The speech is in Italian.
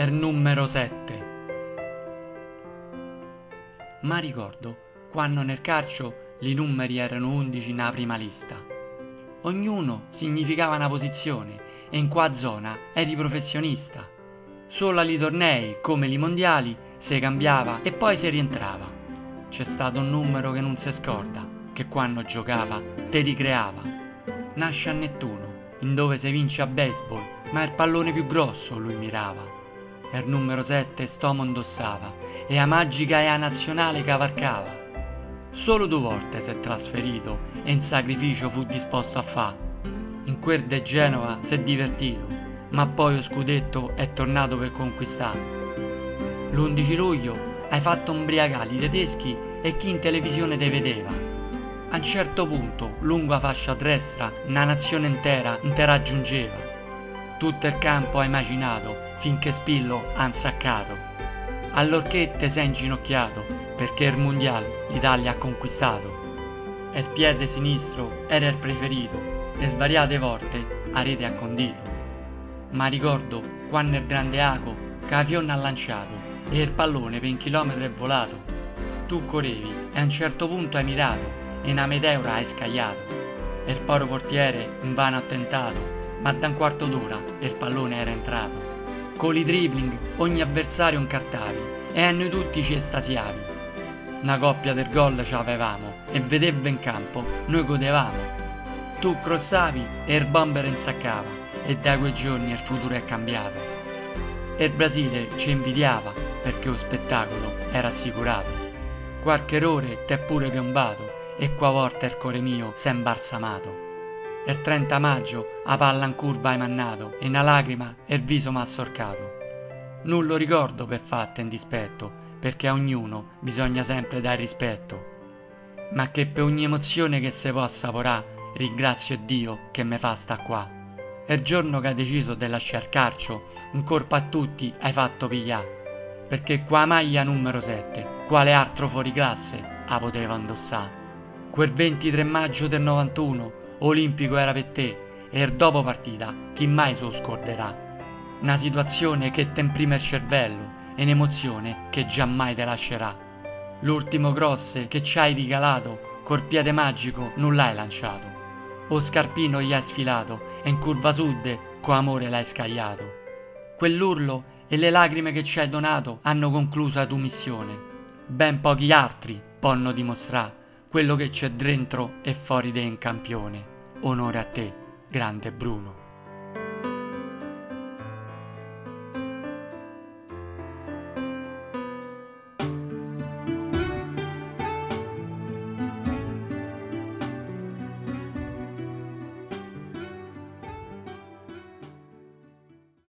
er numero 7. Ma ricordo quando nel calcio i numeri erano 11 nella prima lista. Ognuno significava una posizione e in qua zona eri professionista. Solo agli tornei, come gli mondiali, si cambiava e poi si rientrava. C'è stato un numero che non si scorda, che quando giocava te ricreava. Nasce a Nettuno, in dove si vince a baseball, ma il pallone più grosso lui mirava. Er numero 7 stomo indossava e a magica e a nazionale cavarcava. Solo due volte s'è trasferito e in sacrificio fu disposto a fa. In quel de Genova s'è divertito, ma poi lo scudetto è tornato per conquistare. L'11 luglio hai fatto imbriagare i tedeschi e chi in televisione te vedeva. A un certo punto, lungo la fascia destra, una nazione intera te raggiungeva. Tutto il campo hai macinato finché Spillo ha insaccato. Allorché te sei inginocchiato, perché il mondiale l'Italia ha conquistato. E il piede sinistro era il preferito e svariate volte a rete ha condito. Ma ricordo quando il grande Aco Cavion ha lanciato e il pallone per un chilometro è volato. Tu correvi e a un certo punto hai mirato e una meteora hai scagliato. E il povero portiere invano ha tentato, ma da un quarto d'ora il pallone era entrato. Con i dribbling ogni avversario incartavi e a noi tutti ci estasiavi. Una coppia del gol ci avevamo e vedeva in campo, noi godevamo. Tu crossavi e il bomber insaccava e da quei giorni il futuro è cambiato. E il Brasile ci invidiava perché lo spettacolo era assicurato. Qualche errore t'è pure piombato e qua volta il cuore mio s'è imbalsamato. Il 30 maggio a palla in curva hai mannato e una lacrima e il viso m'ha sorcato. Non lo ricordo per fatta in dispetto, perché a ognuno bisogna sempre dare rispetto. Ma che per ogni emozione che se può assaporare, ringrazio Dio che me fa sta qua. E il giorno che ha deciso di lasciar carcio, un corpo a tutti hai fatto pigliare, perché qua maglia numero 7, quale altro fuori classe la poteva indossare. Quel 23 maggio del 91, olimpico era per te, e il dopo partita chi mai se lo scorderà. Una situazione che ti imprime il cervello e un'emozione che giammai te lascerà. L'ultimo cross che ci hai regalato col piede magico non l'hai lanciato. O scarpino gli hai sfilato e in curva sud con amore l'hai scagliato. Quell'urlo e le lacrime che ci hai donato hanno concluso la tua missione. Ben pochi altri possono dimostrare quello che c'è dentro e fuori te in campione. Onore a te, grande Bruno.